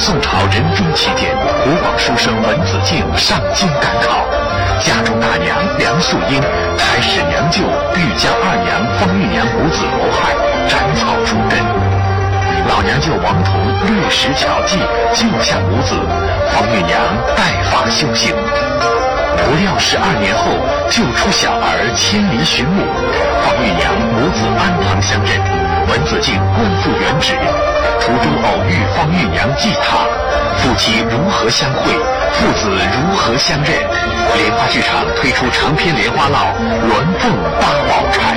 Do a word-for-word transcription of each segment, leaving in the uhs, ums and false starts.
宋朝仁宗起点，湖广书生文子敬上京赶考，家中大娘梁素英才使娘舅豫江二娘方玉娘母子谋害，斩草除根。老娘舅王图略识巧计，救下母子，方玉娘带发修行。不料十二年后，救出小儿千里寻母，方玉娘母子安旁相认，文子敬官复原职。途中偶遇方玉娘祭塔，夫妻如何相会，父子如何相认。莲花剧场推出长篇莲花烙《鸾凤八宝钗》。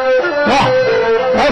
我我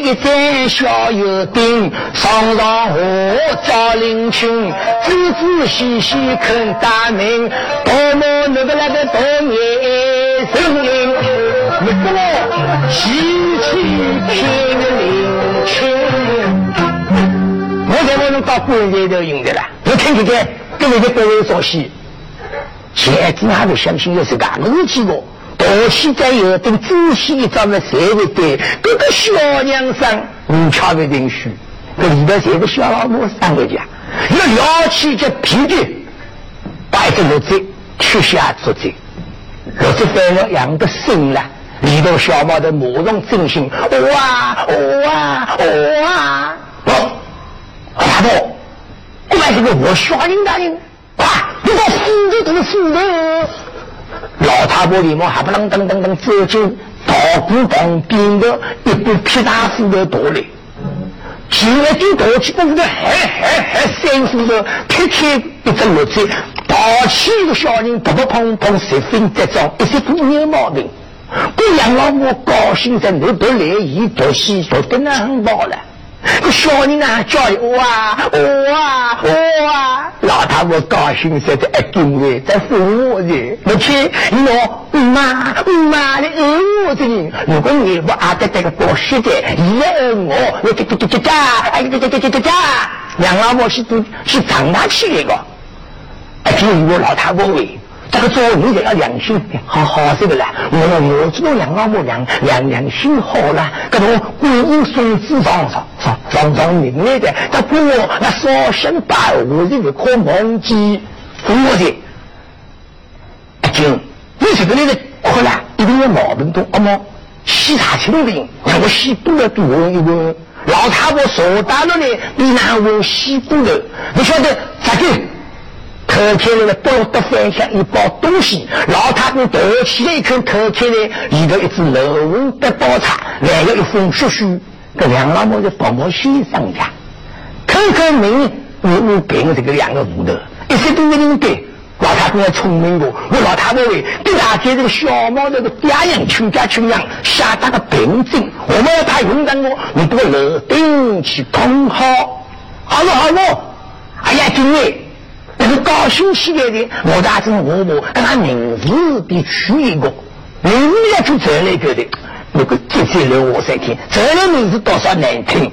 一盏小油灯，上上下下照人群，仔仔细细看大门，大门那个那个大眼神，你过来细细看人群。我在我们搞官员都用的了，你看这个跟那个官员做戏，现在还不相信有这个，我有几个。我现在有等仔细咱们谁会对这个小娘生你瞧不进去，这里边谁的小老婆三个家要聊起这脾气，摆着落嘴去下做嘴，落嘴反正养得深了，里头小猫的某种真心哇哇哇，我大伯我买这个我小人大人啊，你把死的都是死的，老太婆里面还不能噔噔噔走进稻谷旁边的一部皮大夫的道理，进来就到去那个还还还三夫的撇开一只落子，抱起一个小人砰砰砰十分得装，一些不有毛病，不养老我高兴在那多来一多西多跟那很到了，个小人啊叫哇哇哇，老太婆高兴在这一定位在服我的，而且我妈妈的恩我的人，如果你不阿在这个博士的也恩我，我这这这这这哎这这这这这这，两老婆是都是长大去的个，而且我老太婆为。这个做你得要良心好好这个了，我我这个两老母两两良心好了，这种观音孙子上上上上上明来的，他不我那说声把我这个空忘记我的阿金，你这个那个哭了一个月毛病多，阿妈西塔清零让我西多了多一个老太婆手打到你你拿我西多了，你晓得咋地偷起来了，包得翻下一包东西，老太婆躲起来一口偷起来，里头一只漏红的包茶，来了一封书信，这两老母就帮忙先生家，偷偷明我我给我这个两个骨头，一些都没人给，老太婆聪明过，我老太婆为对大家这个小猫这个家养全家全养下达个病症，我们要他用上我，你这个漏灯去通好，好了好了，哎呀今天。那个高兴起来的，我大正我我跟他名字比取一个，名字要出这类个的，那个这些人我在听，这类名字多少难听，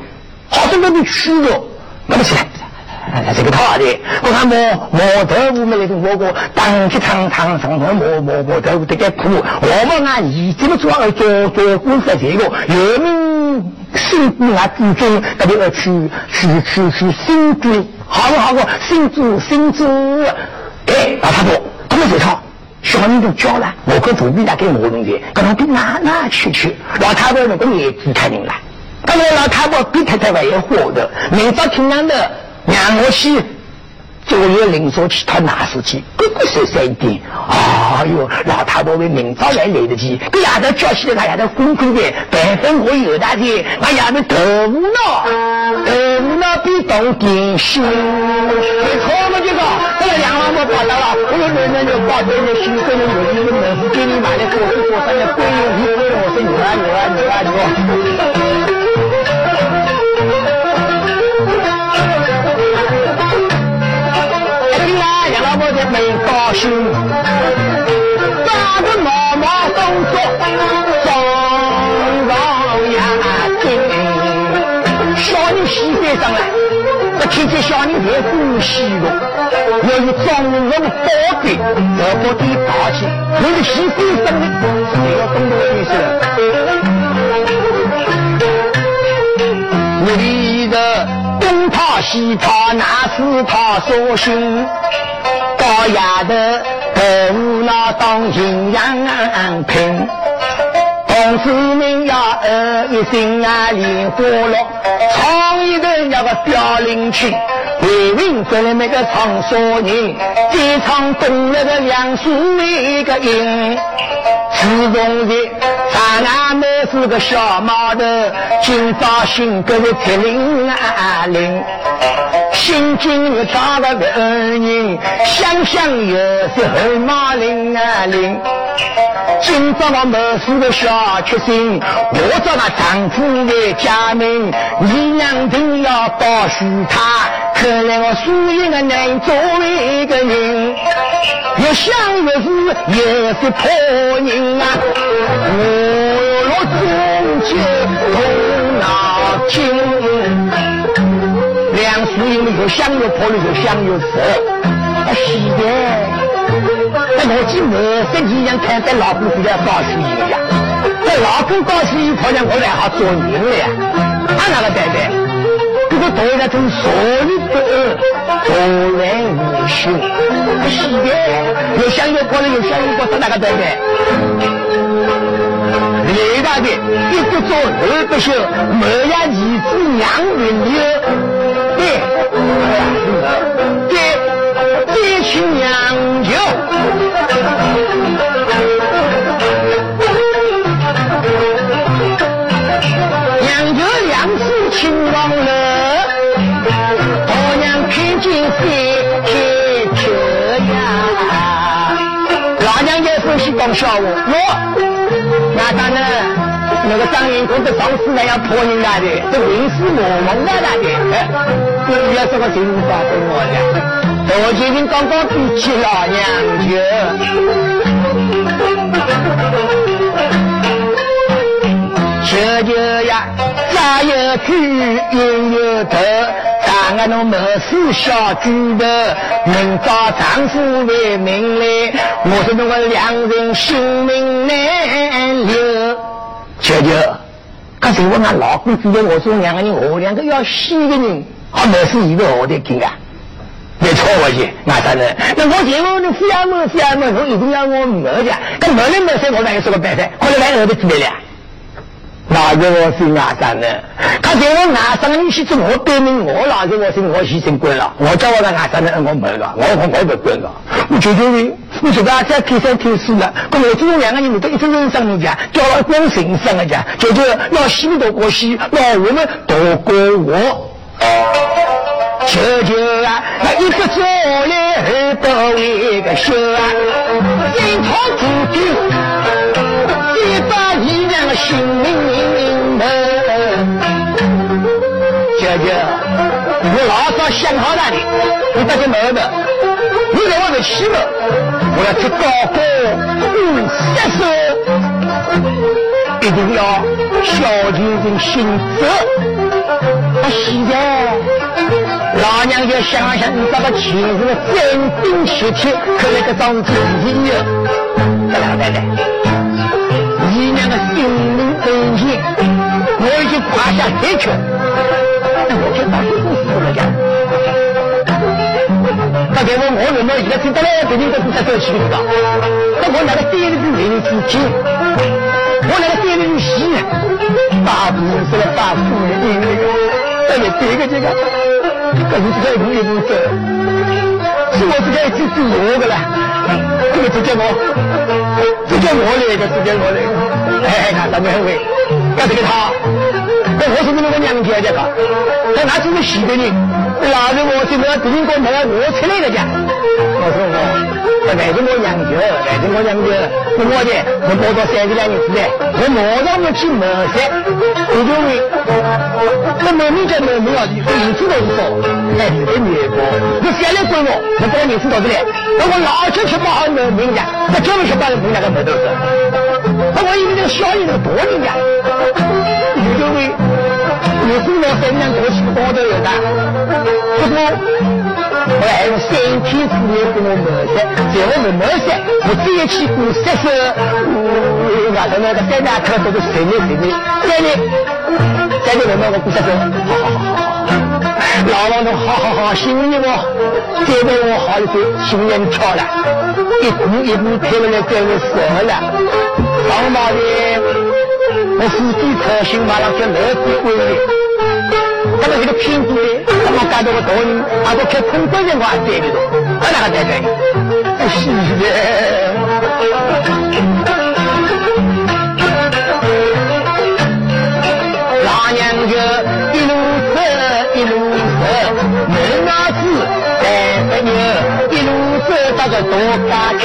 好像都比取了，那么起来，这个他的我看没没得我们的我我当去堂堂上我没没没得这个苦我们啊以这个主要做做工作结果人民辛苦啊之中特别要去去去去辛苦好不好不辛苦辛苦哎把他做他们做他小人都教了我可主意来给我弄的可能给哪哪去去老太婆那个也只看人了当然老太婆比太太也活的明早平安的让我去作业领所去他拿手机这个是谁的哎呦老太婆为明早来来得及给丫头教习的他丫头功课的百分我有大的那丫头得无脑得无脑比懂点心你错了这个这个两万我报答了我有人人就报答的心跟你有一个门户给你买的给我一过三年归于你归于我是你啊你啊你啊你啊没高兴打着毛毛动作总容呀对小女媳妇上来我听见小女别不喜了我有总容多给我不给打起我的媳妇上来谁要动作对手你的东套西套哪四套所行老丫头头无脑当营养品，同志们要儿一心啊莲花落，唱一段那个表领曲，为民做了那个唱所人，再唱懂那个两世那个音。自从的长安妹是个小毛头，今朝新歌的铁铃啊铃。心情是差的个儿女想想也是很马铃啊铃今朝我没事的小确幸我找他丈夫的家门你娘定要保许他可怜我输赢的人作为一个人越想越是也是破人啊我若中间头脑清两树因为有香有婆里有香有蛇啊是的但我记得身体一样看在老公比较高兴一样在老公高兴好像我俩好做赢了呀啊那个对对这个对那种所有的都来无数啊是的有香有婆里有香有婆是那个对对雷大的一个做二个秀没呀你自娘的牛对对这是娘牛娘牛两次亲光了我娘看见谁谁这样老娘也不是帮小我我那当然那个张云公的房子呢要破人家的这名是我们的那点不要说个情况跟我的我决定刚刚比起老娘舅这就呀咋有去也有得长安侬没事小举的明朝丈夫为名来我是那个良人性命难留姐姐可是我那老公觉得我是两个人我两个要死的人好没事一个我得听啊没错我去那当然那我姐夫你非要问非要问我一定要我没的但没人没事我哪有说个白菜后来来我的姊妹了哪个我是哪三呢他叫我哪三你是我对面我哪个我是我牺牲滚了我叫我哪三呢我没了我我我没滚了我觉得我觉得他在天生天生的跟我这两个人都一分人上人家叫我光神上人家觉得要心多过心要我们多过我这就啊那一个做了都一个说啊人头主地一把一两个性命我老早想好那里我大家没的你在外面吃了我要去高过五十岁一定要孝敬心责啊是的老娘就想想这个妻子的真真切切，可那个当自己女儿，这老太太，你那个心灵恩情，我已经夸下铁拳，那我就把这故事说了讲。大家问我有没有一个听到嘞？肯定都是在做起的，但我那个第一个名字听，我那个第一个戏，大不是了大富人，但你第一个这个。可是这个容易不走，是我自己去自由的了。这个直接我，直接我来的，直接我来的。哎，看咱们很会，看这个他，那我是不是我娘家的个？他拿这个洗的呢？老子我这个顶过门，我出来的家。我说我，来自我娘家，来自我娘家，不我的，我包到三个两个子的，我马上我去买噻，我就会。那妹妹在妹妹啊，你你知道是少，哎，你的女儿，你谁来管我？我把你知道的嘞。那我老去去帮妹妹家，那专门去帮妹妹家买豆子。那我以为那个小姨那个多人家，你就会，你知道谁能多吃多的有的？不过，我还有三天时间给我买噻，叫我们买噻，我自己去过三十，嗯，外头那个三大特都是谁呢谁呢谁呢？再给我弄个故事说，老王说好好好，新年我，这边我好一些新年票了，一步一步推了来给我说了，王大爷，我是最操心马上就来不回来，他们这个骗子，他们干到我头，啊我开空关人我还在里头，我哪个在在？是的。老娘就一路走一路走，门牙子带着牛，一路走到个大家去，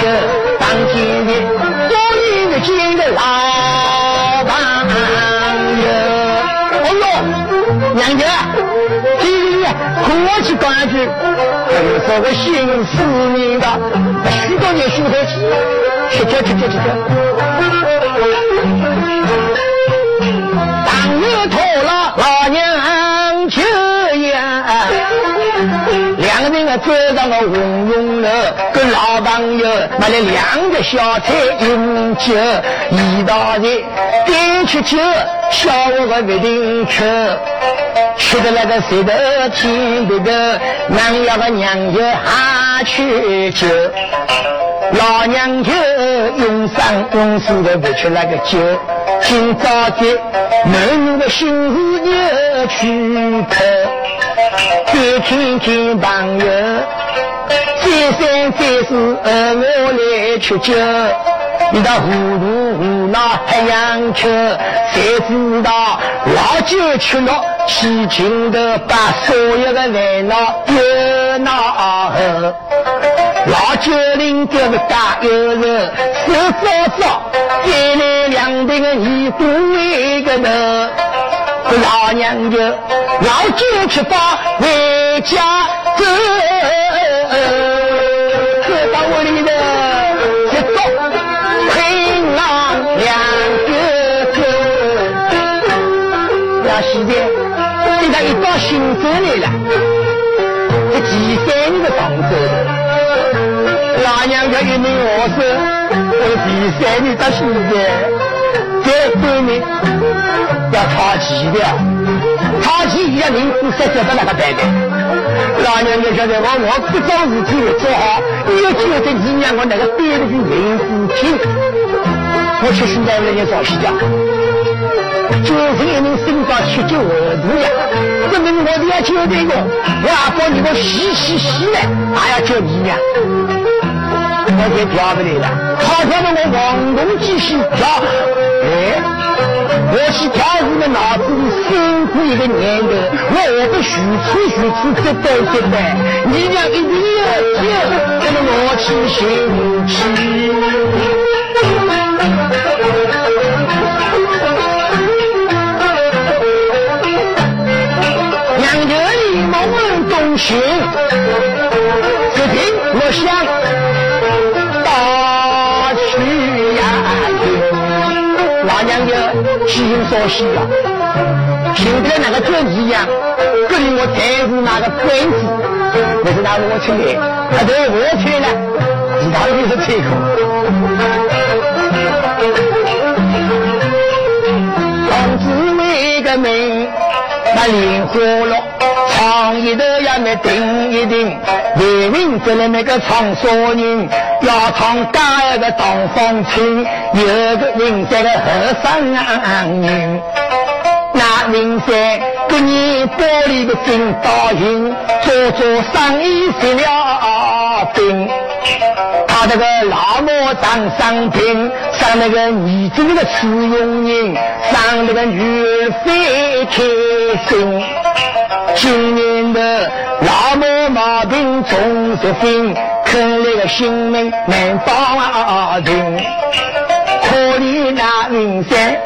当今的终于遇见个老朋友。哎呦，娘舅，今天和我去讲一句，我说个心思你的，许多年许多年，去去去去去去。又拖了老娘去呀，两个人啊走到个红云楼，跟老朋友买了两个小菜饮酒，一道的边吃酒，笑我个不停吃，吃的那个谁都听不够，娘要个娘就下去酒。老娘舅用上用死的不吃那个酒，今朝的男的心事又去看，再看看朋友，再三再四而我来吃酒，你到糊涂糊闹还想吃，谁知道老酒吃了，喜庆的把所有的烦恼又闹后。老九零这个大有人，手抓抓，再来两杯个泥糊一个呢。老娘舅，老九吃饱回家走，可把我的呢节奏，陪老两个走。要时间，现在一到新州来了，这几三年的房子。老娘家一名我是我第三年到现在，这对面要讨旗的，讨旗一样名字在这边那个摆的。老娘家晓得我我不做事情做好，要求这你娘我那个对的是名字听，我去现在人家找西家，九十一名身高七九二度呀，这名我都要求这个，我阿婆你给我洗洗洗嘞，还要叫你娘。我就跳不来了，好跳的我往东继续跳，哎，我去跳舞的脑子里辛苦一个年头，我我的许出许出这辈这辈，你俩一定要跳，跟着我去学舞去。娘惹你莫问东西，只凭我想。老娘就虚心说虚了。今天那个天气呀，这里我才是那个天气，不是拿我吃的，还得我吃呢，其他的就是吃口。房子为个美，那莲花落，长一头呀没顶一顶，为民这里那个长沙人，要唱家个当风情，有个人在个和尚人。那名山给你玻璃的金刀银，做做生意是了兵。他这个老母当上兵，上那个女子的使用人，上那个女儿非开心。今年的老母毛病总是分，坑那个心门难保定。可怜那名山。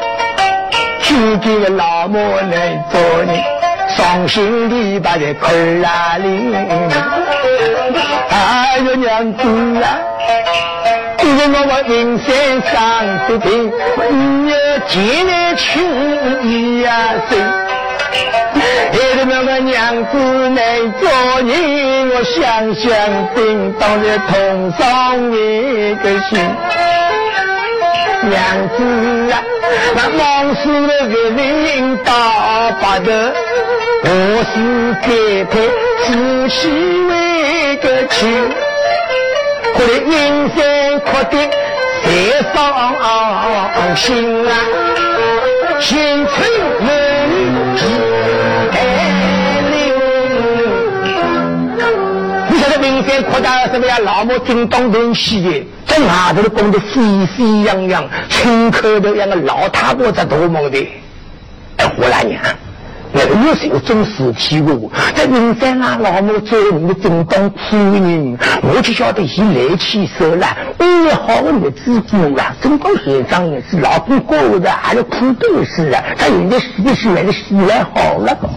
自己的老母来做你伤心地把这口拉里，哎呦娘子啊，这是我我人生上不平，你要进来去一呀谁？这是我我娘子来做你，我想想叮当的痛伤你的心。娘子啊，那忙死了个领导把的，我是给他仔细为个情，可怜人生可得谁伤心啊？青春能几代留？你晓得人生可得什么呀？老母叮当东西耶。外头的工作熙熙攘攘，村口头像个老太婆在做梦的。哎，我来娘，那个又是有种事体哦。在人山那老母做你的叮当夫人，我就晓得伊来气受了。你好个日子过了，叮当先生也是老公过的，还有苦都是啊。他有的死的死来的死来好了个，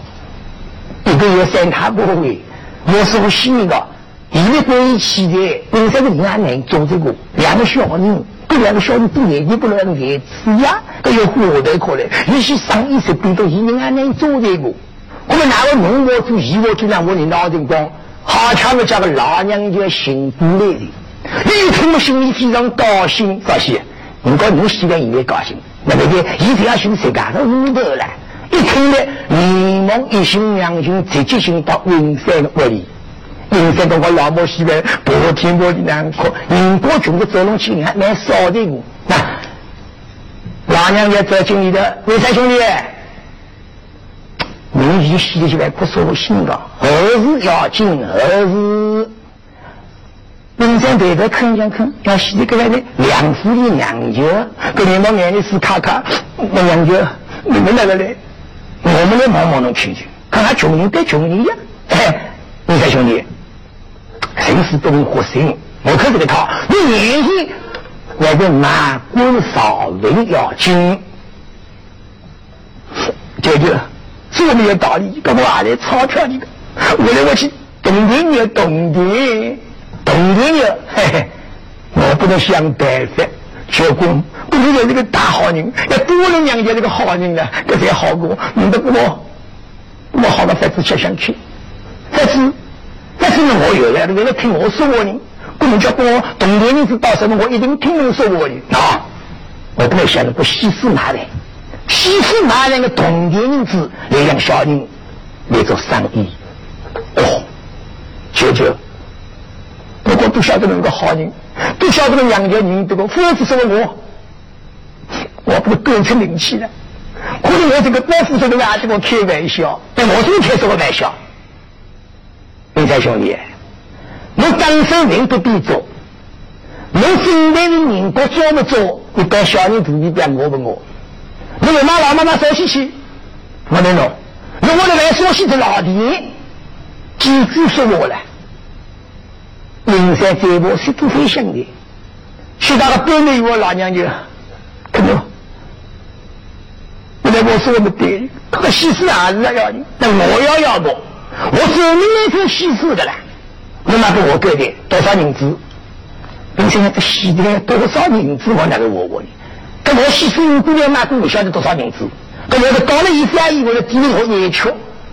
一个月三趟不回，我是个新的。一个关系的，你这个人还能做这个？两个小人，跟两个小人不年纪不能来吃呀，这要活得可能。有些生意是变到一人还能做这个，我们哪个农活做一活做呢？我你老人讲，好巧的这个老娘家辛苦来的，一听我心里非常高兴，高兴。你讲你媳妇也会高兴，那那个一定要寻谁干？那无得了，一听呢，联盟一心两心，直接寻到云山的屋里。人生跟我老母媳妇不听我的难过，人过全部走拢去，你还蛮少的我。那老娘家走进你的，你三兄弟，你一系列就来不说我心了，何是要紧？何是？人生对着坑想坑，要系列过来的两夫的娘舅，跟你们眼里是卡卡，那娘舅你们那个嘞，我们来忙忙弄去去，看看穷人对穷人呀，哎，你三兄弟。人是东火神，我看这个套，你年纪那个拿棍扫人要精，姐姐这么有道理，跟我来钞票你，我来我去懂得你，懂得懂得你，嘿嘿，我不能想白色做工，不能有这个大好人，要多了娘家这个好人呢，这才好过，你都不我，我好了再次想想去，再次。但是我有了，为了听我说我呢，不能叫我懂得你是到什么，我一定听你说我呢。啊，我不能想着我西施拿来，西施拿来个懂得你是来让小人来做生意。哦，舅舅，不过不晓得那个好人，不晓得那杨家人这个父子说我，我不能变成灵气了。可是我这个伯父说的话，这个开玩笑，但我这个开什么玩笑？你才兄弟，我当生人不必做，我身边的人国做不做，你当小人徒弟变我不我，你老妈老妈妈说起去，我能弄，如果你来说起的老弟，几句说我了，人生这一步是不费心的，去那个北美我老娘家，看到，本来我说我不对，这个西施还是要要的，但我要要不。我说你那是西施的了，那么给我给的多少银子？你现在这西施多少银子？我拿给我我的，跟我西施姑娘那个我晓得多少银子？搿要是到了一三以后的第六年秋，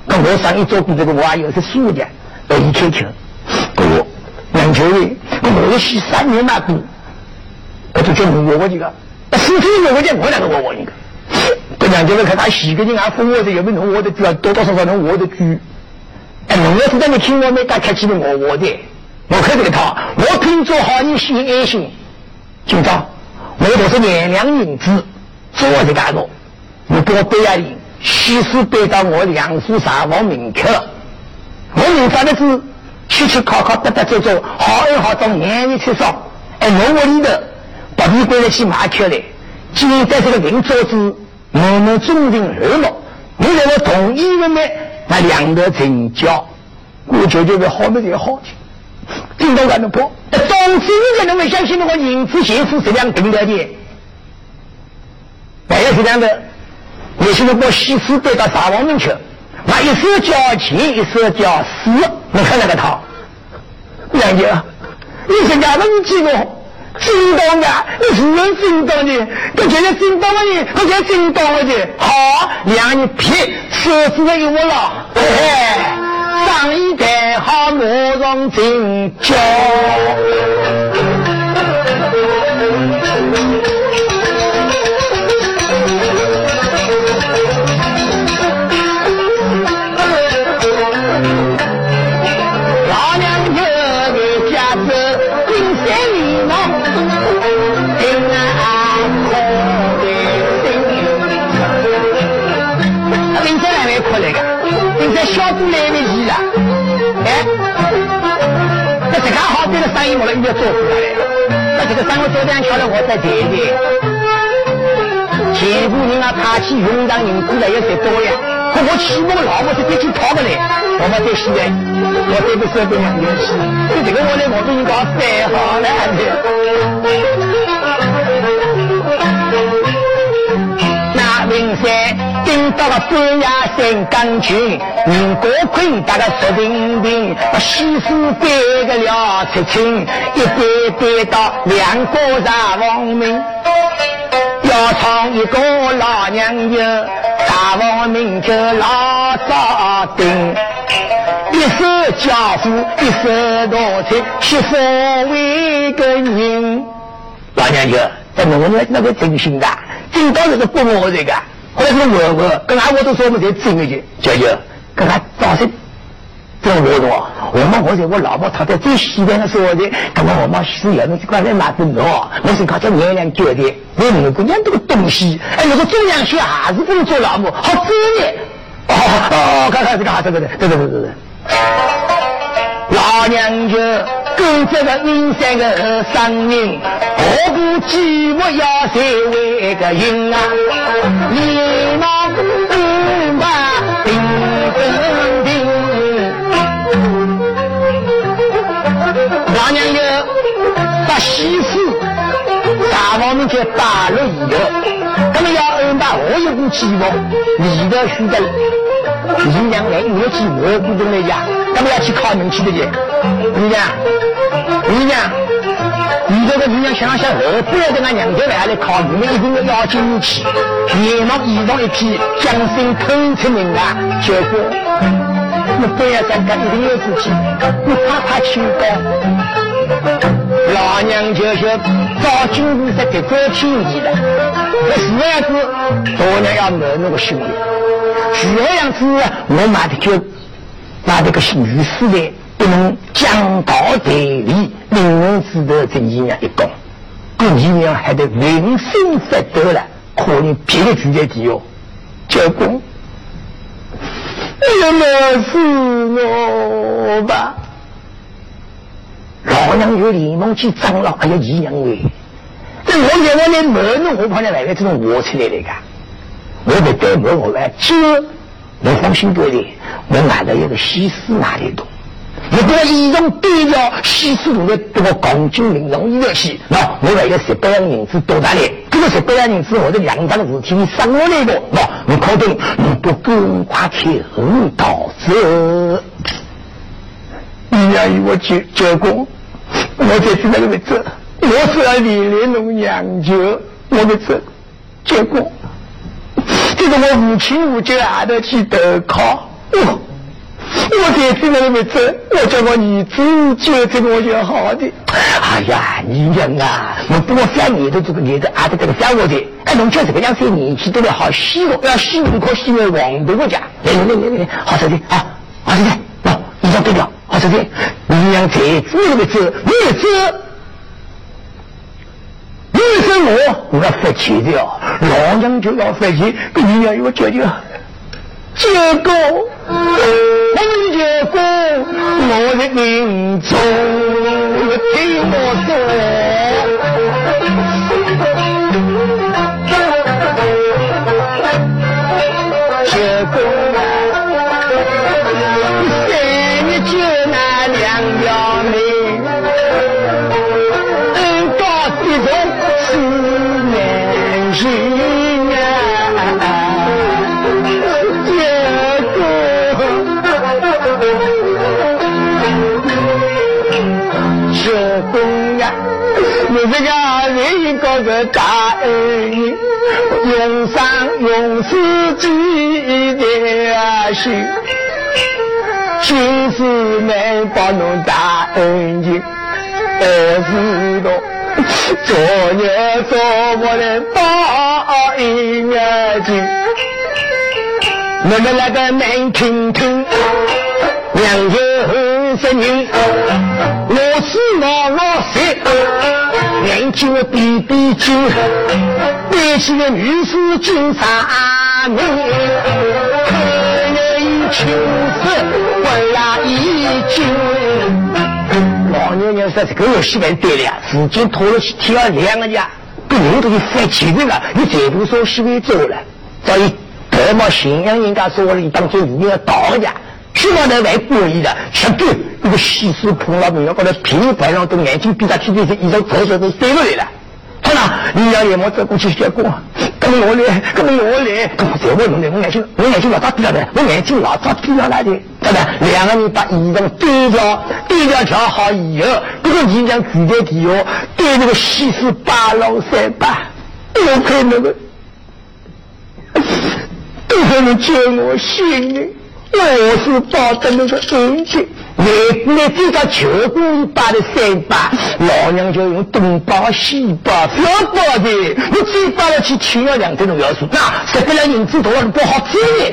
搿我上一周比这个娃有是数的，要一千千，搿我两千位，搿我要洗三年那股，搿就叫我我几个，那四千我我讲我两个我我一个，搿两千位看他洗个人家分我的有没有我的居啊，多多少少能我的居，哎，侬要是在那听我没打开起的我我的，我看这个他，我凭做好你心安心，今朝我都是两两银子做我的干活。你给我背下你西施背到我两书啥我明确我明白的是去去考考得得做做好恩好当年一次上哎我我你的把你归了去麻雀嘞今天在这个名桌子我们重定而了你给我同意了呢那两个成交我觉得好没得好听到感的破总之你可能会相信我影子邪术是这样等待的哪有是这样的也是通过西施对到大王面去，那一手叫钱，一手叫死，你看那个他，两姐，你是哪能记得？真当的，你是能真当的，他觉得真当的，他觉得真当的，好，两你撇，手指头一握了，哎，上一代好马上真叫。小姑来的鱼啊，哎，这自家好点的生意，我们应该做出来了。那这个生活做这样巧了，我在这里。全部人啊，爬起云当人过来也是多呀。可我起码老婆是别去逃不来，我们得死的。我这个社会上也是，对这个我来，我都应该说好了的。那明山。听到了半夜三更群，人国困大家说平平，把西施背个了出清，一背背到两个大王命，要唱一个老娘舅，大王命就老早定，一手教父，一手大臣，西施为个人。老娘舅，在农村那个真心的，真到这个不我这个。后来说我我跟俺我都说我们这真的去，姐姐跟俺早晨这种活动啊，我们我在我老婆她在最西边的时候的，刚刚我们是有那些关在哪子弄，我是搞这年龄久的，我们姑娘这个东西，哎，那个中央学还是不能做老母，好专业。哦哦，看看这个哈，对对对对对对对。老娘舅跟这个阴山的生命，何不寂寞要谁为个因啊？你那不把定定定，老娘舅把西施大王们给打了一个，他们要恩把我有股寂寞，你的虚的，你娘来你的寂寞不中那家。他们要去靠人去的去，你讲，你讲，你这个你讲想想，我不要跟俺娘家来来靠，你们一定要要进去，你们以上一批将身吞吃人啊，结果你不要再干，一定要自己，你怕怕去干。老娘舅舅早军部在给哥听你的，这什么样子，我娘要没那个兄弟，什么样子我买的就。那这个新余时代不能讲道理，令人值得这一年一讲，过一年还得人生在得了，可能别的局在地哦，结果你们是我吧？老娘有联盟去长老，还有姨娘喂，这我在外面门呢，我怕你来个这种我出来的个，我得对门我来接。我放心多的，我买了一个西施拿的多，你不要一种对照西施里的这个钢筋玲珑一个戏，那我买一个十八样银子多拿的，这个十八样银子我的两张纸巾上我那个，那你可懂？你不更夸天道者？你要与我结结婚，我这是那个位置，我是来李连龙娘舅，我的这结婚。这个我无亲无节还得去投靠我，我在这个位置，我叫我女子接这个就好的。哎呀，你人啊，我多三年都这个年头，还在这个三我的，哎，侬叫这个样子年纪都来好稀哦，要稀不可稀为王的国家。来来来来，好兄弟啊，好兄弟，喏，你讲对了，好兄弟，你娘在这个位置，位置。你说我我要发钱的哦，老娘就要发钱，跟你娘有交情，结果我结果我的命中，听我说，结果三日就拿两条命，嗯，到底中。是啊，结果结果呀，你这个人一个个大恩，用上用自己的心，就是没把侬大恩情，二十多。昨夜做我的报应眼睛，我们那个门听听两个声音，我是我老师年轻的比比君，年轻的女士君啥名，看了一群色问了一句，老娘娘说这个有戏蛮对的呀，时间拖了去天要凉了呀，跟人都是犯气味了，你再不说是会走了，所以白毛咸阳人家说我是当做里面的道的呀，去往那外国人的吃对那个西施碰到人家搞得平白让都眼睛闭上去对着一张左手都对不来了，好了你要眼毛走过去结果跟我来跟我来跟我再问我来，我眼睛我眼睛老早闭上来，我眼睛老早闭上来的，两个人把衣裳对着对着调好以后，这个衣裳举在底下，对那个西施八老三八，我看那个，都可能见我心里，我是抱着那个恩情。你你这个求公一把的三把，老娘就用东包西包小包的，我最把了去请了两个人要素，那谁不来银子头不好听的，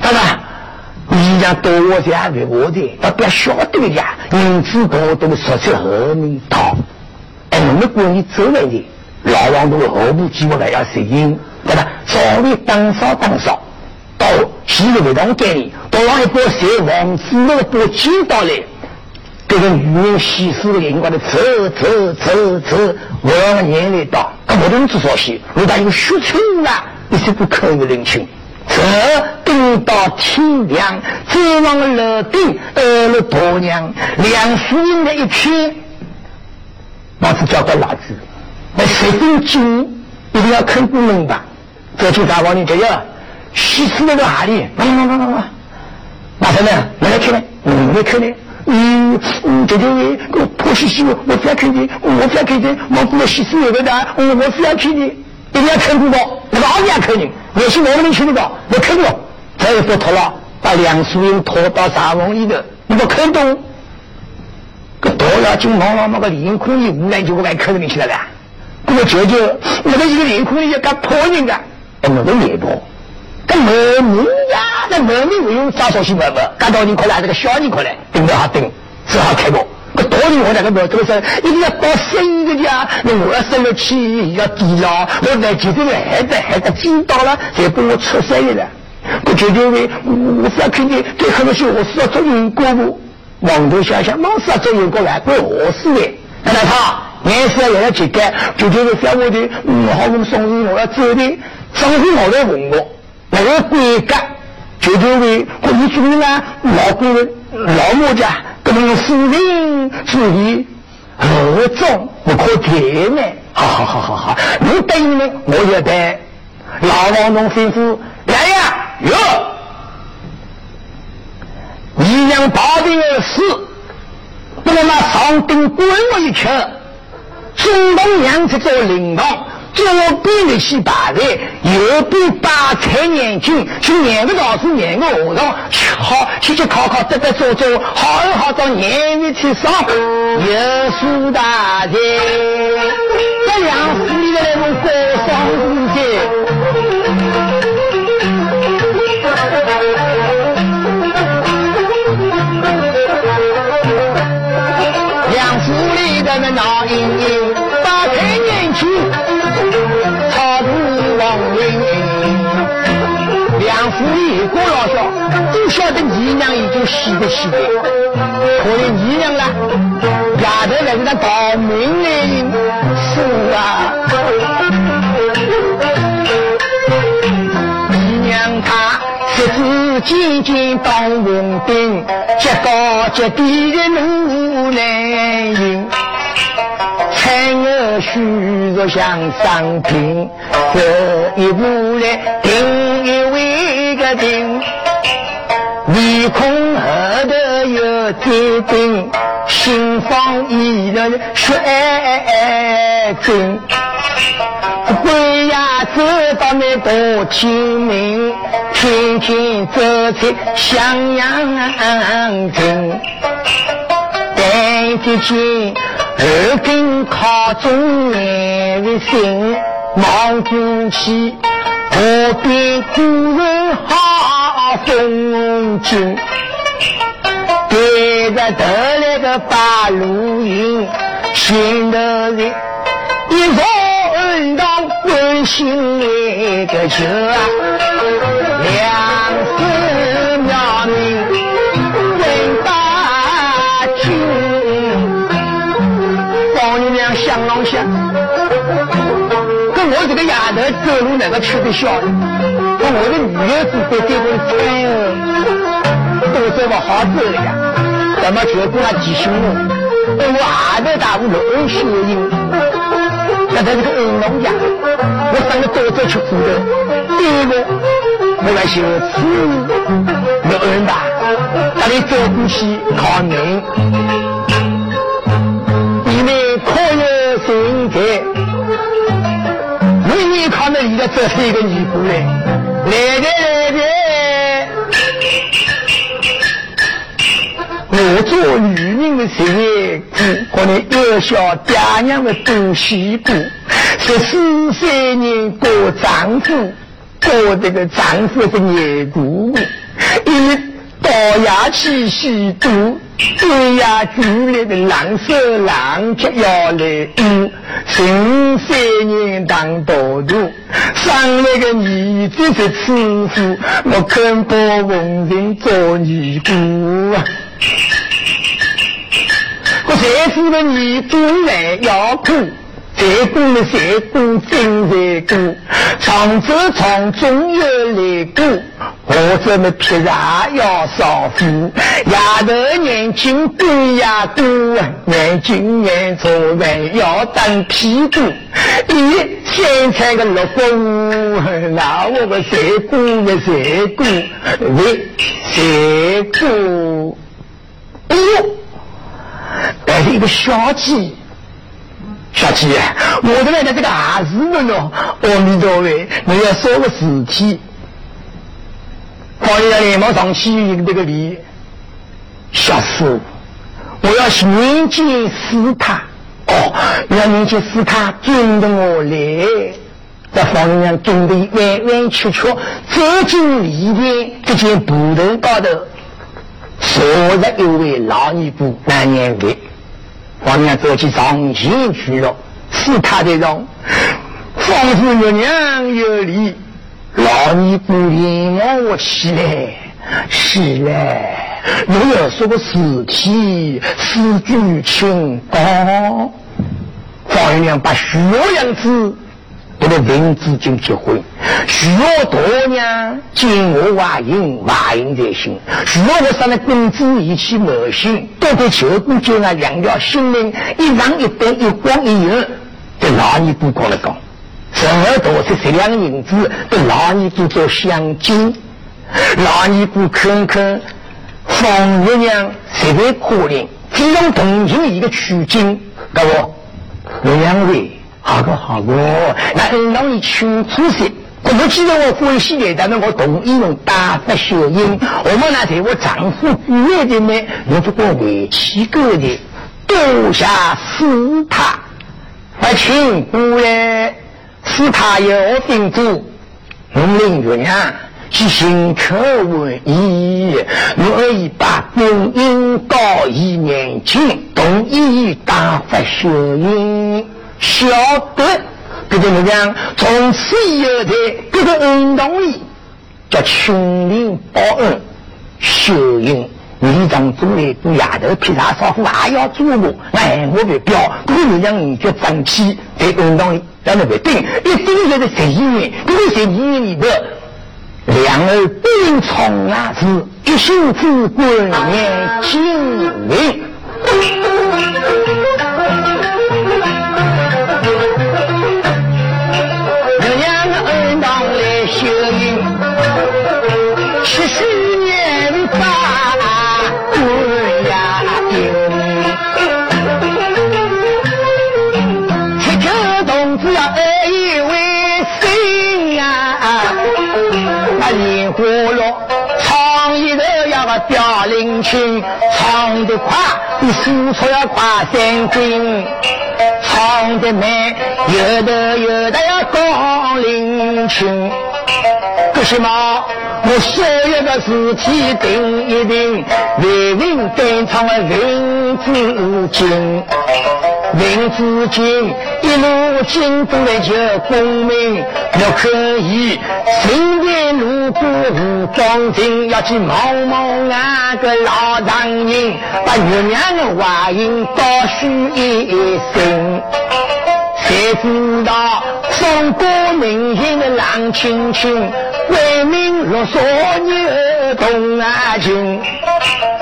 大家。你讲多我这还没我的，他不要晓得的呀。银子多都说出何里道？哎，我们关于责任的，老王都何不计划来要适应，对吧？稍微当少当少，到洗个味道我给你，到那一波谁王子那个波接到来，这个女人西施的眼光的走走走走，我要年龄到，他不能做少些，我当一个学徒啦，你是不可有人情。这等到天亮，走往楼顶，饿了婆娘，两夫人的一天，老子交给老子，那谁分金一定要看不明白。这就大王你这样，西施那个哪里？来来来来来，马三呢？来来看来，嗯，来看来，嗯嗯，这这我婆媳媳妇，我不要看你，我不要看你，我不要西施有个男，我不要看你。一定要看不到，那个也要看你，也是我们能看得到，我看到，再也不脱了，把两叔人拖到沙龙里头，你不看到，个多要金毛毛那个林空里无奈就来看你去了啦，那个舅舅，那个一个林空里要干破人家，我都没破，干毛毛呀，那毛毛没有扎手心毛毛，干到你快来这个小你快来，等到他等，只好开过。我道理我那个苗头说，一定要到生的家，那我要生了气要低了，我来决定了孩子孩子知道了，才跟我出生了。我决定为我是要肯定，最后的是我是要做英国的，往头想想，我是要做英国来归我是的。那他年是要来去干，决定为三我的，嗯，好我们送人我要走的，上次我来问我，我要归干，决定为我一出来呢，老归老母家。跟我夫人注意合纵不可给呢，好好好好好，你带你们我也带，老王侬吩咐来呀，哟，你娘保定的事，那么上顶滚我一圈，中东娘这座领导这个比例去把的有比把财眼睛去眼个老师眼个和尚好去去考考得得做做好好好到年月去上耶稣大的这两十里的那种过生日的两十里的那老爷爷把财眼睛两夫妻过老小不晓得姨娘已经死的死的可怜姨娘啦家头来给他搞明嘞是啊姨娘她十指紧紧当文兵结高结低的路难行看我虚弱向上拼这一步来顶一位个顶你空何的有决定心放一人说真归呀这方面多清明听听这些襄阳听带着去耳根靠中年的心毛中气河边古人好风景对着得来个八路营寻得人一人到温馨那个车两次妙明想老想跟我这个丫头走路哪个吃得消跟我的女儿子在这边猜都这么好走了呀咱们结婚啊几十年跟我丫头大屋的恩师应那在这个恩农家我三个都在吃苦的第一个我来写词有恩吧他得走过去靠门应该你你看到你的这是一个女仆嘞来来来我做女人的职业我的幼小爹娘的东西部是四岁人过丈夫过这个丈夫的女仆因为倒牙齿许多对呀主力的蓝色蓝却要来嗯神仙人当道路上那个女子是吃福我跟波文人做女仆啊我这次的女仆来要哭这功的这功真这功长者长中有来功我这么皮啥要少福丫头年轻对呀多年轻年做人要当屁股你现在的老公拿我们这功的这功为这功哦但是一个小鸡小七我的外在这个儿子们哦阿弥陀佛你要说个事体好像连忙上去这个礼小四我要是年纪死他哦要年纪死他跟着我来在房里跟着弯弯曲曲走进里面这件布头高头说着一位老尼姑那年为王娘走起上前去了是他的让仿佛有娘有理老尼姑领让我起来起来我有说过死体死句清高王娘把许多样子我的文字就结婚许多多娘见我瓦营瓦营在心许多我上的工资一起没心都被求顾见了两条性命一长一短一光一影对老尼姑讲了讲十二朵是十两银子对老尼姑做香精老尼姑坑坑放月娘谁为可怜非常同情一个取经给我我两位好个好个，那是让你去出息。我们既然我关系的，但是我同意用大发效应。我们那在我丈夫之外的呢，我不过为七个的丢下四塔，而请古嘞四塔有定住，农民云啊。是行可为义，我已把病因告一年轻，同意大发效应，晓得这个怎么样？从此以后的这个运动里叫清零报恩效应。你当中的都丫头披萨烧火还要做我，哎，我别标，不是你让你叫争气，在运动里让你别定，一定就是十一年，不是十一年里头。两儿并从那次一心自贵念经文，两个儿当来修行，七十年八不压定，七九同志要爱一位谁呀？莲花落，唱一头要个凋零青，唱得快，比输出要快三斤；唱得慢，有的有的要高龄青。可是嘛，我所有的事体定一定，为民担当的民自尽，民自尽。一路经过了就功名，我可以行遍路过五庄亭，要去毛毛那个老丈人，把月娘的话音倒叙一声。谁知道中国民间的郎青青，为民落少女同啊情。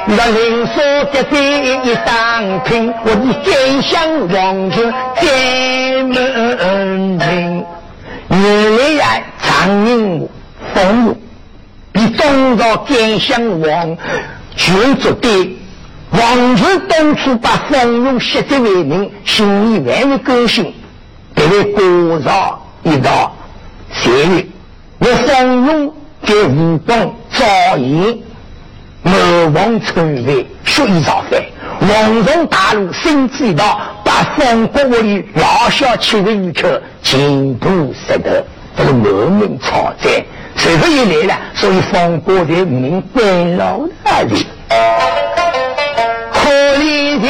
那人说的这一当听，我的真相望着这门庭。你来呀，长宁风雨，比东到真相望全足的。望着当初把风雨写的为民，心里万万高兴。这位国造一道，谁与我风雨给武功造诣？我王春飞说一早饭王中大陆生知道把风国里老小七个一刻进步识得这个革命草在谁说一来了所以风国的民官老大的可怜的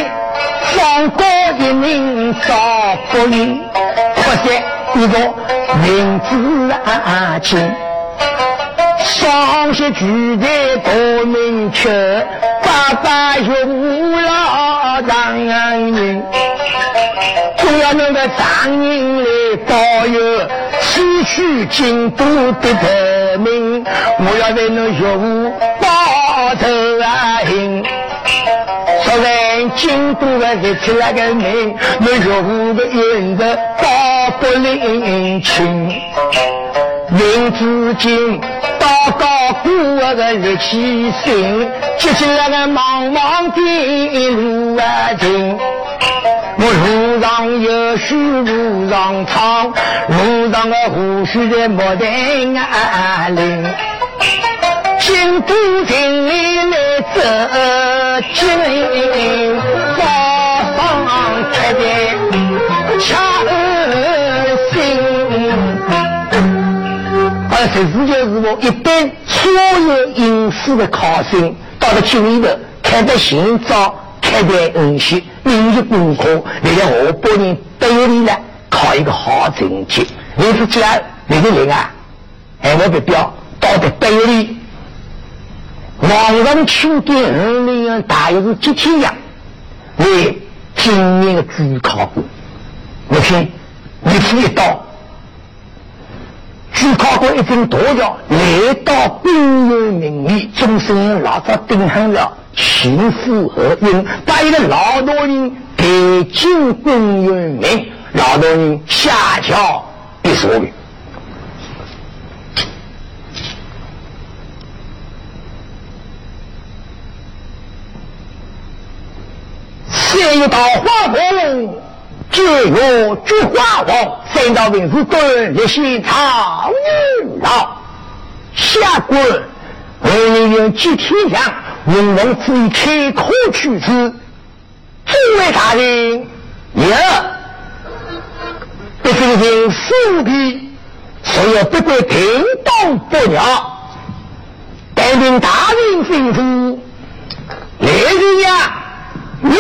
风国的民少不离或者一个民自安静上是举的多明确爸爸有老丈人中央那个丈人的保佑失去京都的革命我要为那有报仇啊行所谓京都的这次那个名那有的人的报不领情民之间高高过我的力气心这是那个茫茫的路啊听我路上也是路上唱路上的胡须的没得啊领京都城里来走进早上开的车这次就是我一般所有应试的考生到了去里头开得行照开得恩惜民族功课你让我帮你得力了考一个好成绩你是这样你的人啊哎我的标到的得力往上去给人那样打一个集体呀为今年的自考我听你是一道只靠过一种多药来到兵有名利终身老早定衡了情夫合应把一个老多人给进兵有名老多人下桥一所谓是一道花果只有菊花王三道名字对也是草女郎下跪为你有几天上你能自己开口去吃这位大人也不仅仅四逼所以不会停动不了但令大人吩咐来人呀哟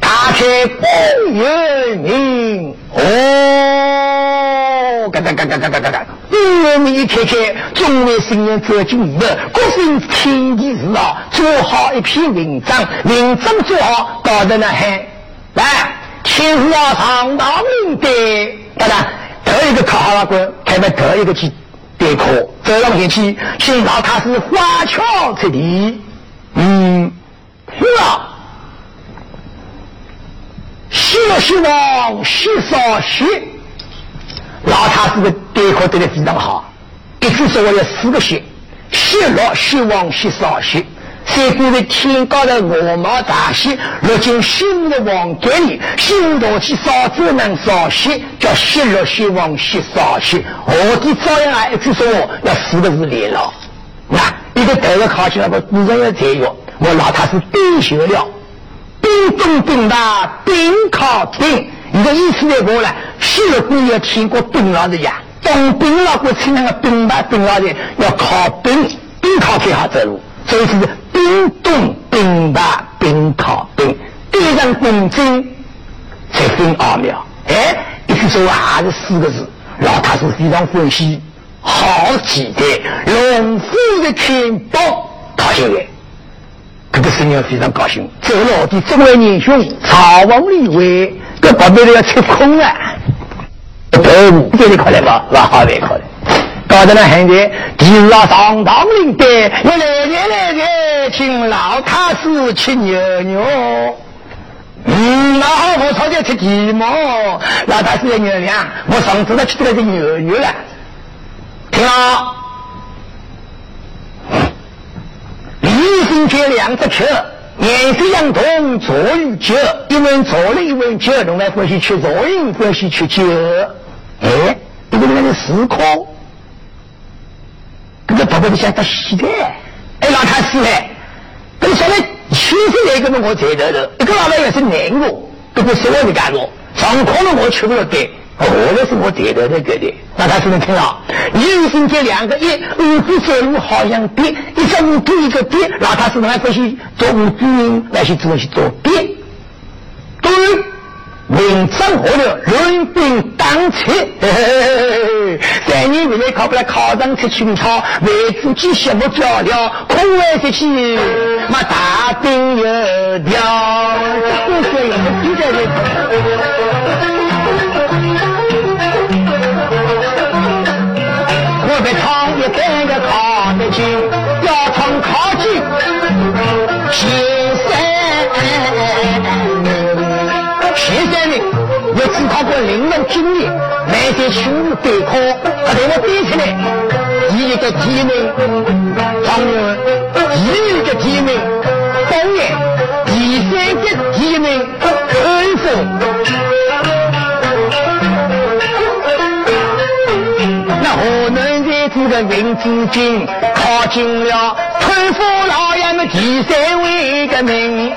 打开公园门哦嘎嘎嘎嘎嘎嘎嘎我们一开开中文新人走进里面各人听的是啊做好一篇文章文章做好搞得那还来天父啊上到明的大家得一个考拉棍开门得一个去对口这让人去听到他是花俏这里嗯是啊是了是往是少是老他是个对口对得非常好一直说我有四个学是老是往是少是这个人天高的我毛大师落进新的王格里新的去少子能少师叫是老是往是少师我的照样来一直说我要四个字连了那一个头的考起来我不认为这个我老他是对学了冰冻冰的冰烤冰一个意思的过来是了不要听过冰老的呀当冰老过去那个冰白冰老的要烤冰冰烤最好走路所以是冰冻冰白冰烤冰地上冰晶才分奥妙哎一直说还是四个字然后他是非常分析好几的农夫的天包高兴的这个事情非常高兴走了的这位英雄草王立威这宝贝都要吃空了对你这里考来吧那好别考来搞得那很的地老上当领的我来来来来请老他是吃牛牛嗯，然后我朝前吃鸡毛老他是牛粮我上次他吃的是牛牛了听好一星缺两只缺年纪相同左右缺一问左了一问缺另外关系缺左右关系缺缺哎这个那个时空这个宝贝像他死的哎老他死的这个说来其实那个我觉得的这个老板也是难过这个所有的干过上空的我去不了对我那是我觉得的对的那他是能听到一星缺两个一五步走路好像跌一下五步一个跌然后他是能来过去做五步来去做去做跌对文章活的轮兵当前三年未来考不来考上去群操为自己什么漂亮空外这些嘛大兵有条不是也不记得的我被汤也带着烤的筋要汤烤筋十三名十三名我只考过灵能经历买些食物对口他给我背起来一个鸡鸣汤圆一个鸡鸣包圆第三个鸡鸣恩手这个云之精靠近了推夫老爷们第三位的名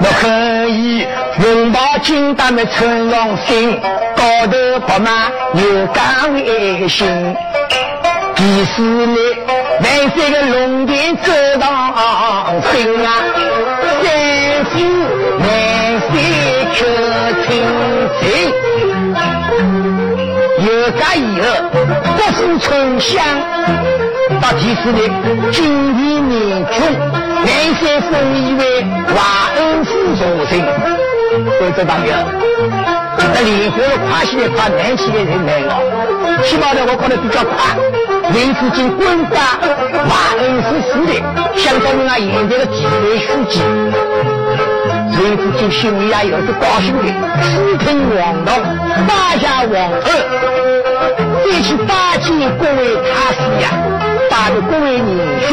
我可以拥抱金丹的春荣心高头不满有岗位心第四呢万岁的龙殿走当心啊三夫万岁可亲亲有家以后不是春香到第四年今年年中南山封一位华恩寺主神都这当面那联合了跨系列跨南系列人来了起码呢我看得比较快林子经滚发华恩寺寺的相当于那演变的几位书记林子经心里啊有是高兴的私吞王道大家王二这是八戒各位他是呀八的各位英雄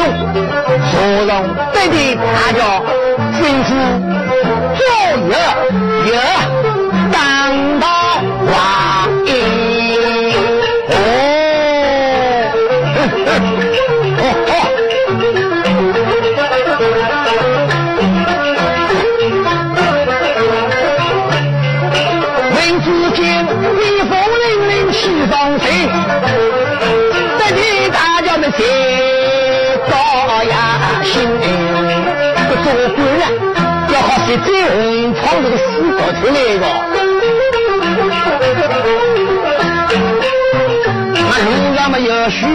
所让这里他叫真是做人当到花衣哦哦哦文字间你风凛凛气风吹这里大家的心高压心这做官啊要好些人创这个死角出来个那人家们也是五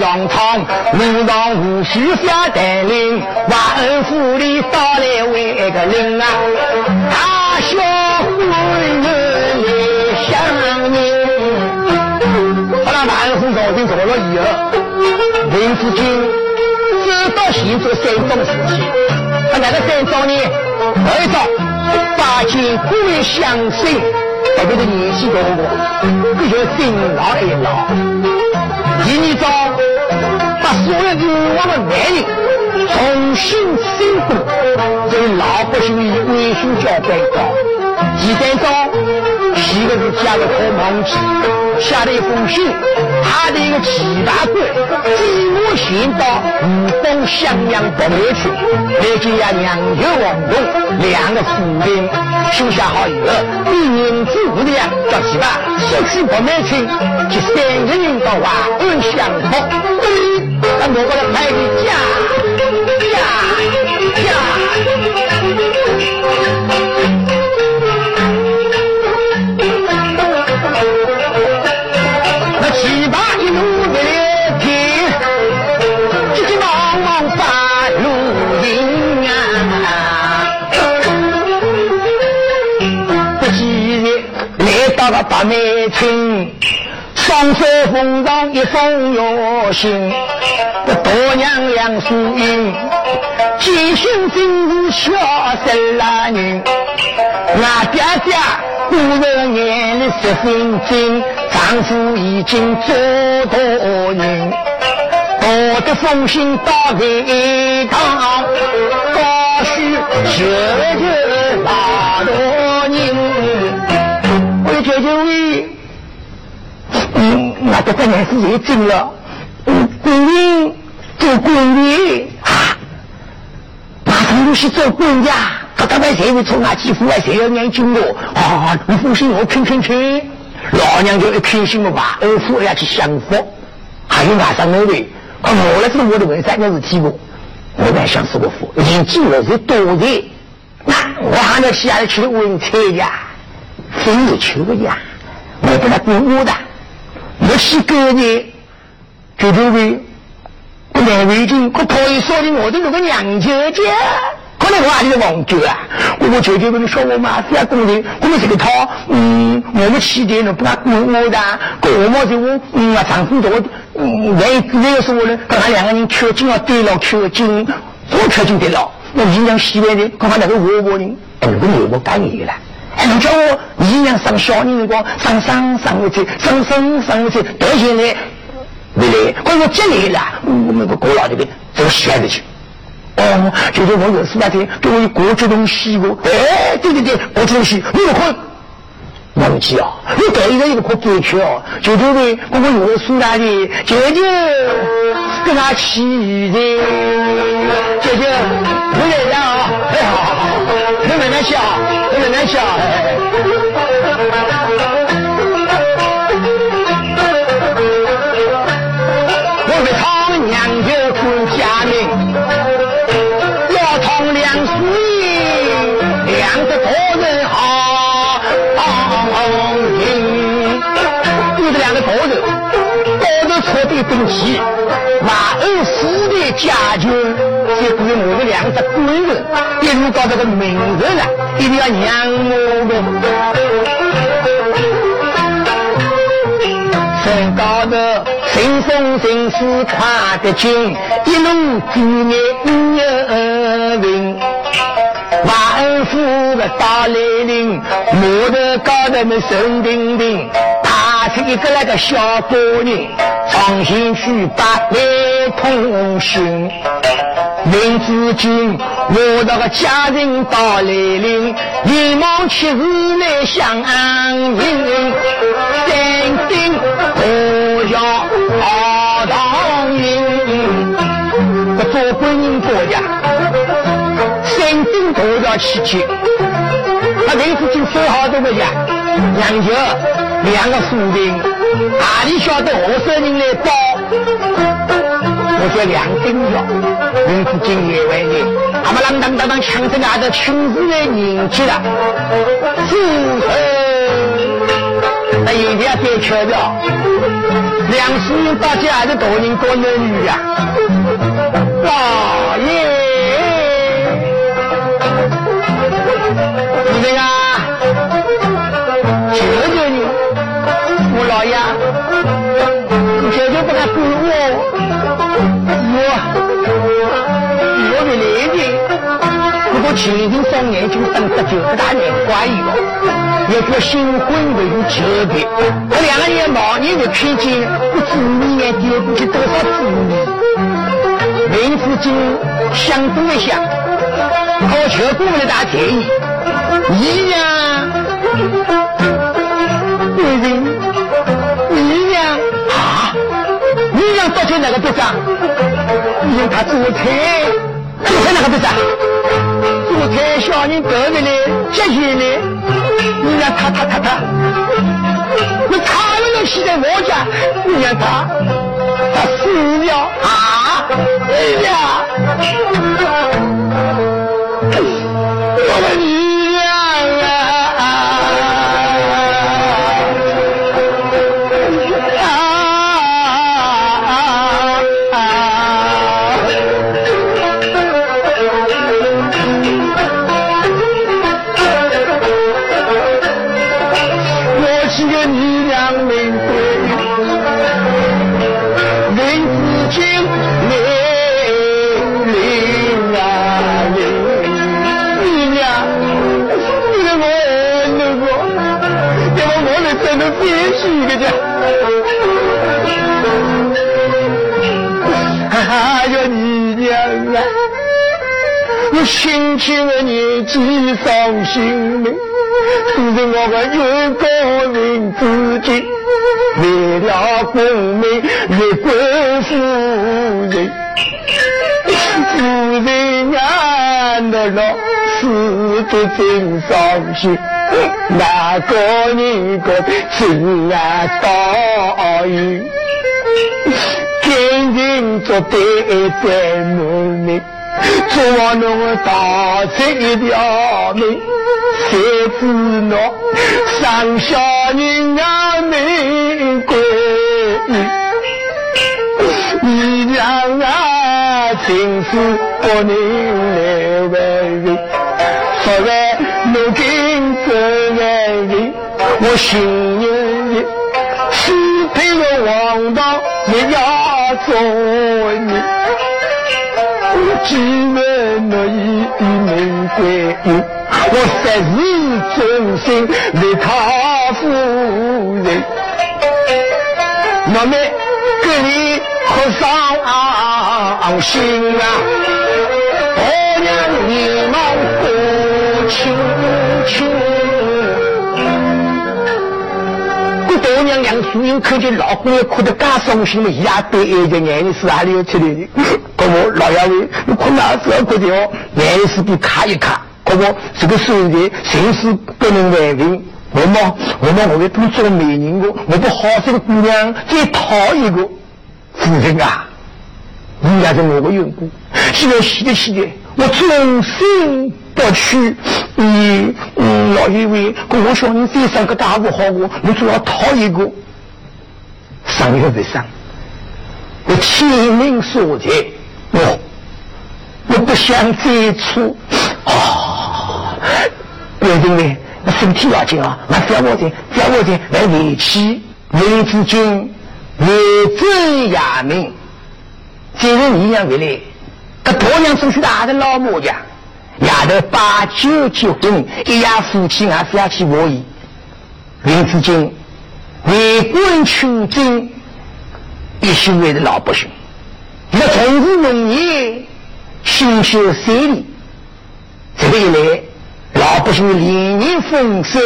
羊汤五羊五十下带领万恩府里到来为一个人啊大小鬼门也相应后来万恩府早就走了以后文子君到行做三桩事情，他哪个三桩呢？头一桩，把金贵相生，特别是年纪大的，这就是新郎爱老。第二桩，把所有的我们男人重新审过，这个老百姓的内心交关高。第三桩，写的是家的开忙皮，下了一封信，他的一个七大官。寻到武功襄阳北门去，来接呀娘舅王东两个府兵，收下好以后，一年之后的呀，叫几把十去北门去，这三个人到万安相逢，那我过来拍个架架架，那几把一路。那个把妹听双手奉上一封有信这多娘两书音几心真是小生拉女那爹爹古人眼里十分精丈夫已经做多人我的封信到给堂高许学着老多人姐姐喂，嗯，那这个男子也进了，嗯，官员做官的啊，大城都是做官的，他他们谁会从哪几户啊？谁要念经哦？啊，你放心，我肯肯肯，老娘就一开心了吧？二夫要去享福，还有晚上我喂，啊，我来做我的文三个是提供，我来享受个福，年纪了是多的，那我还要去哪去问菜呀？真有求呀！我不能不我的，我是个人，绝对的。我难为情，我讨厌说的我的那个娘姐姐，可能我还是王九啊。我我姐姐们说我妈是要工人，我们这个他，嗯，我们起点呢不能不我的，跟我妈就我，嗯，丈夫的我，嗯，再再说呢，跟他两个人吃劲啊，对了，吃劲，多吃劲对了。那你讲西边的，跟他那个我我呢，哎，我牛我干你了。哎，你叫我姨娘上小人的光，上上上我去，上上上我去，到现在没来。我说这里了，我们个国老这边走闲着去。哦，就是我有事那天给我国这东西个，哎，对对对，国这东西你有空，忘记啊，你到一个一个国过去哦，就是呢，我们有事那里，姐姐跟他去的，姐姐不来了啊，哎好。你慢慢想，你慢慢想。我们他娘就顾家命，要同两世两个多人好听。你们两个多人，多人错对东西，马恩福的家军。这个我们两个官人一路到这个名人啊一定要让我们身高的神风神思卡的经一路纪念五月零万恩福的大雷令我的高的们神丁丁打成一个那个小玻璃重新去把雷通行林子君，我那个家人到来临，你忙去日内相安宁，真心我要阿当人，我做官人做家，真心我要去接，那林子君说好这个家，两舅两个树林，哪里晓得我生人来包？我叫梁金耀，林子君也为你，阿妈啷当当当抢着俺的裙子来迎接了，自从那一定要给吃的，两世人大家还是多人多男女呀，老爷，你这个求求你，我老爷，你绝对不敢辜负我。我我的年纪，如果前庭双眼睛瞪得九十大眼花一样，也叫新婚为求的。我两个人老年就看见，不知你也丢过去多少次呢？林子君想多一想，我求过了大便宜，你呀，对人，你呀，啊，你让到底哪个队长？你用他做菜，做菜哪个不咋？做菜小人得的呢，节约呢，你让他他他他，那他又要去在我家，你让他他死了啊！哎呀，我的女儿啊！轻轻的年纪伤心了，只是我们越过人自己为了功名越过夫人，夫人啊，那老死的真伤心，哪个人个情啊到意，天人做对在梦里。做我那个大贼一条命，谁知那上下人啊命贵，你俩啊情事不能来外人，所谓奴婢做外人，我心有人，是配了王道也要做你。只能我以一命归于我三日忠心为他夫人，我们给你和上心啊，我让你们过清清我多娘两夫人看见老公哭得嘎伤心了，一下对一个眼是哪里有出来的？可我老爷们，你困难时候过得哦，眼是不卡一卡。可我这个岁月，谁是不能外人？我嘛，我嘛，我给多做媒人个，我不好这个姑娘再讨一个夫人啊！你也是我的缘故，现在现在现在，我终身不娶你。嗯，老爷们，可我想你再生个大不好个，你总要讨一个，生一个不生？我天命所在，我我不想接触啊！我认为那身体要紧啊，那不要我紧，不要我紧，来委屈林子君，为真雅名，今日你娘回来，这婆娘总是俺的老母家，丫头八九结婚，一夜夫妻俺不要去我意。林子君，为官求真。一心为的老百姓，那从事农业，修修三年，这个一来老百姓连年丰收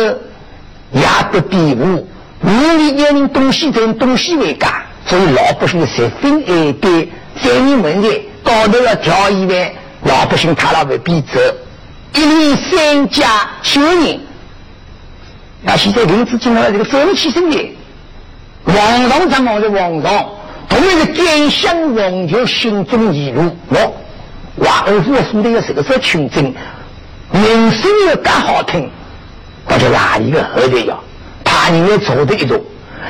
也不比武，明年要用东西城东西为家，所以老百姓十分爱戴三年文的高头要调一万，老百姓他那会比走一年三家九年。那现在林子进入了这个风气生态，王上咱们是王上，同样是甘香王就心中一路我哇，二胡说的要这个说群众名声要更好听，我就哪一个后头要怕你要做的一种，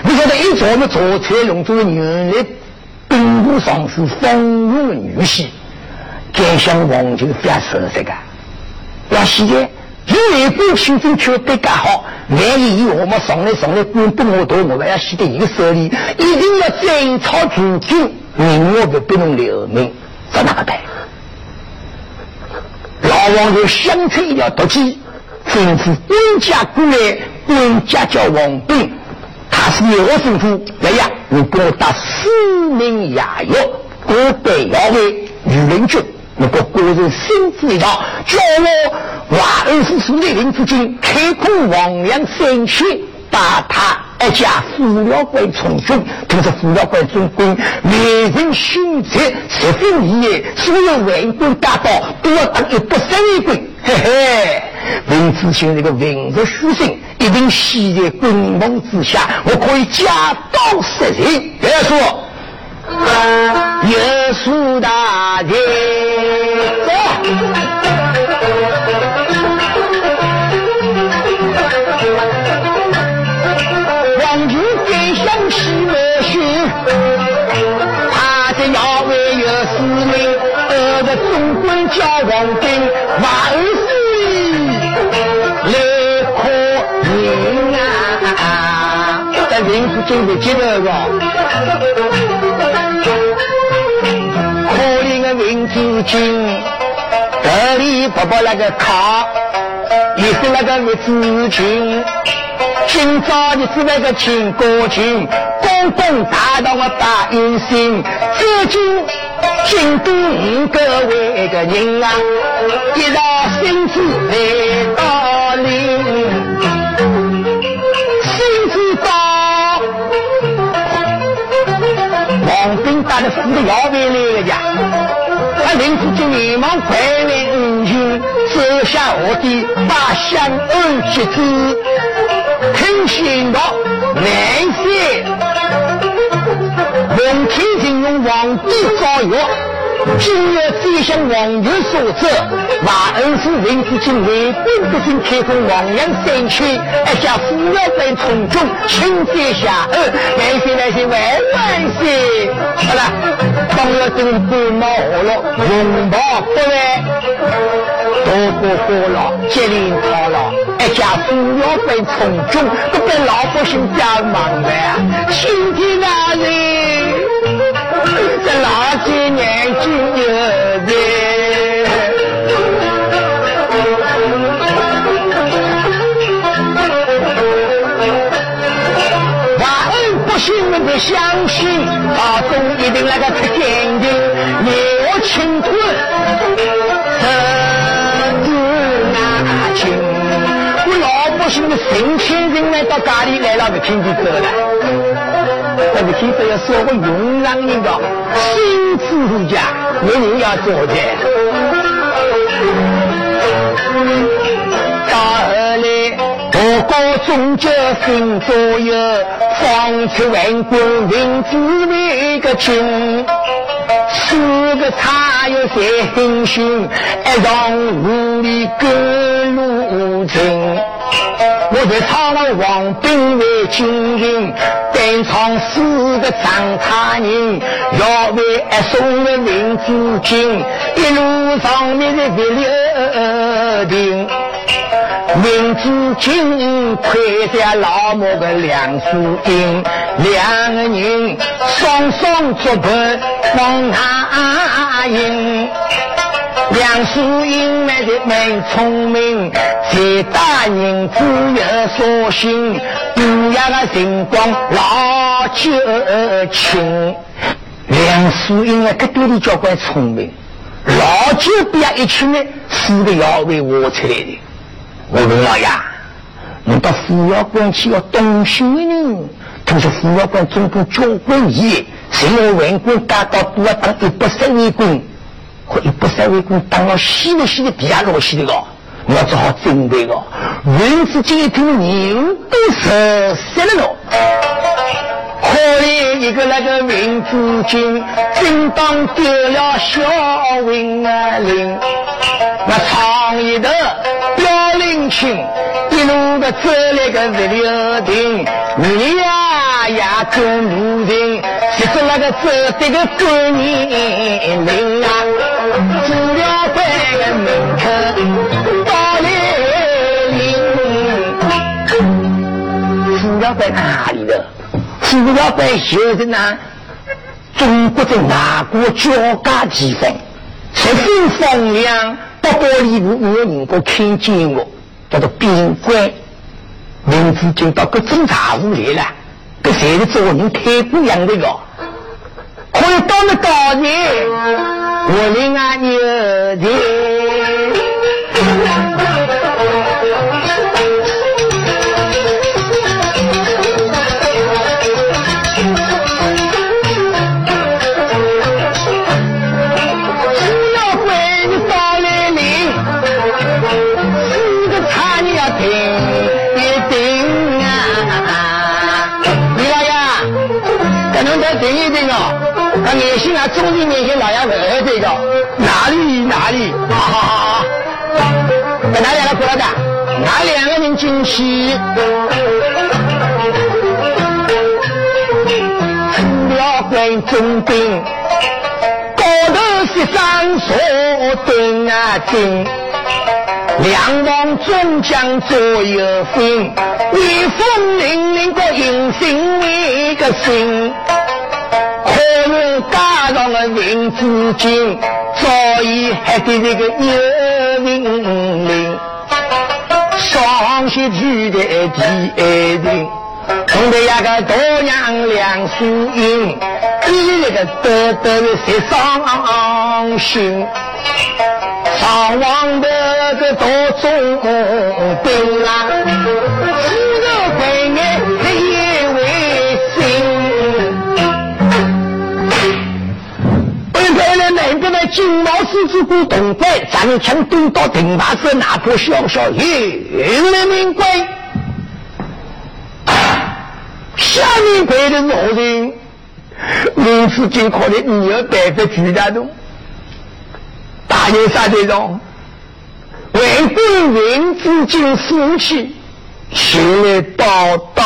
你说的一做么做才用做原来兵部尚书风物女婿，甘香王就非常熟悉的。那现在因为过群众却被更好，万一以后我们上来上来官不我多，我们要写在一个手里，一定要征讨主君，明我不不能留名，这哪个办？老王就相差一条毒计，吩咐官家过来，官家叫王斌，他是我吩咐，来呀，你给我打四名牙药，我被老为女人军，你给我官人身子一道，叫我瓦尔夫苏内林之间开空王良三千，把他二家副辽官从军，同时副辽官总管每人勋爵十分一夜，所有文官大道都要当一百三一官，嘿嘿，文子清这个文弱书生一定系在君王之下，我可以家道杀人，别说耶稣大人走。叫王兵万岁来可人啊，在民族中的接着吧，可怜的民族军得力宝宝那个卡也是那个民族军，今朝你是那个秦国军公公打到我大英雄，这军京都五个为个人啊，一道身子来到领，身子到王兵打的四个摇尾来个家，他领出去连忙快为恩军，走下我的八乡二旗子，听信到南县。文天形容皇帝造谣，今日再向王爷所责，瓦恩夫文子敬为官不敬，开封王阳三千，而下扶摇在从中，亲在下恩，来些来些万万岁！好了，当了这个官帽好了，红袍不来，多过过了，接连好了，而下扶摇在从中，不被老百姓家忙的，今天哪里？这老几年就有的，万恩不信的不相信，老公一定那个不坚定，你我请退，这子哪情？我老不信的神仙人来到家里来了，不听就走了。这个天子要说我永让人的新自护家，我也要做的。到后来，我国终究分左右，放出万国民族的个军，四个差友在横行，一让无理各路争。我在唱了王兵为军令，登场四个长差人，要为爱送的民族军，一路上面的别留定，民族军盔在老母的两树荫，两个人双双作伴往哪营？梁树英来的蛮聪明，这大人只有所幸，不要的辰光老旧情。梁树英啊，各地的教官聪明，老九别一去呢，死的要为我出来的。我问老爷，你到扶摇关去要东西呢？他说扶摇关中国交关业，谁要文官干到都要当一百三位官，和一百三位官当了稀里稀里比下落稀里个，你要做好准备个。文子今一听牛都是三了咯。可怜一个那个文子今，正当丢了小文啊令，那长一的表令亲。一路的走来个石榴亭，你呀呀跟路人，接着那个走这个过年岭啊，走了半个门口到那岭，扶摇关哪里的？扶摇关就是呢，中国的哪个交界地方？十分荒凉，不过里头没有人家看见我。叫做边关，文子今到各种茶壶来了，这谁是做人开过样的哟？可以到那高人，我领啊牛的，不要管你到来领。等一等啊，那年轻啊，中年年轻老爷们儿这个哪里哪里，哈哈哈！在哪里来过来的？哪两个人进去？扶摇关中兵，高头是张所蹲啊蹲，两王中将左右分，威风凛凛个英雄为个心。可能家长的文子今早已还得这个牛命令，上学去的第二名，同的那个多娘两输赢，一那个得得的谁伤心？上王的这多中兵啦，四个鬼面的一位心。能不能金毛狮子过东关，长枪蹲到顶把子，哪怕小小有了命关。下面背的老人，文子今可能你要带着巨大的，大年三队长，为对文子今夫妻，行来报道。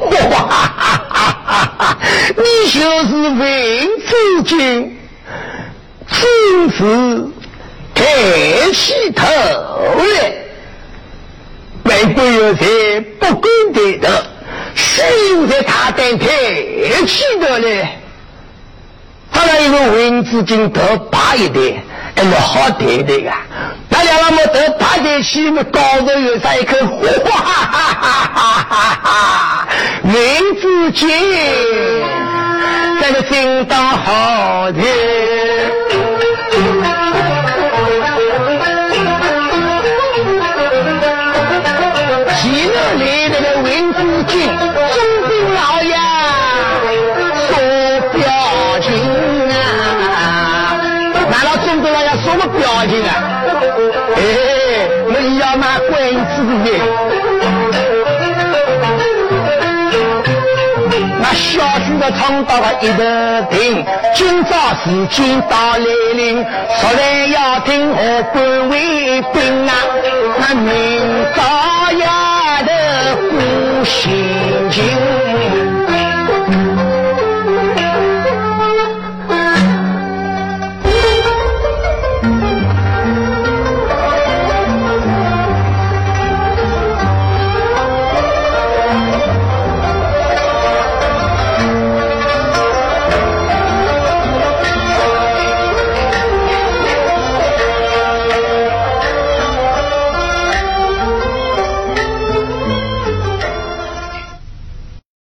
哇哈哈哈哈！你就是文子今，真是抬起头来，没官有才不敢抬头，虚有才他敢抬起头来。他那一个文子今头大一点，还是好抬的呀。他两个么头大点起，么高头有啥一颗？哇哈哈哈哈哈！文子今，这个真当好听。前头来那个文子今，忠兵老爷说表情啊，难道忠兵老爷什么表情啊？哎，你要拿关子的。小区的窗到了一个亭，今朝时间到来临，说来要听我官为兵啊，那明朝夜的故事。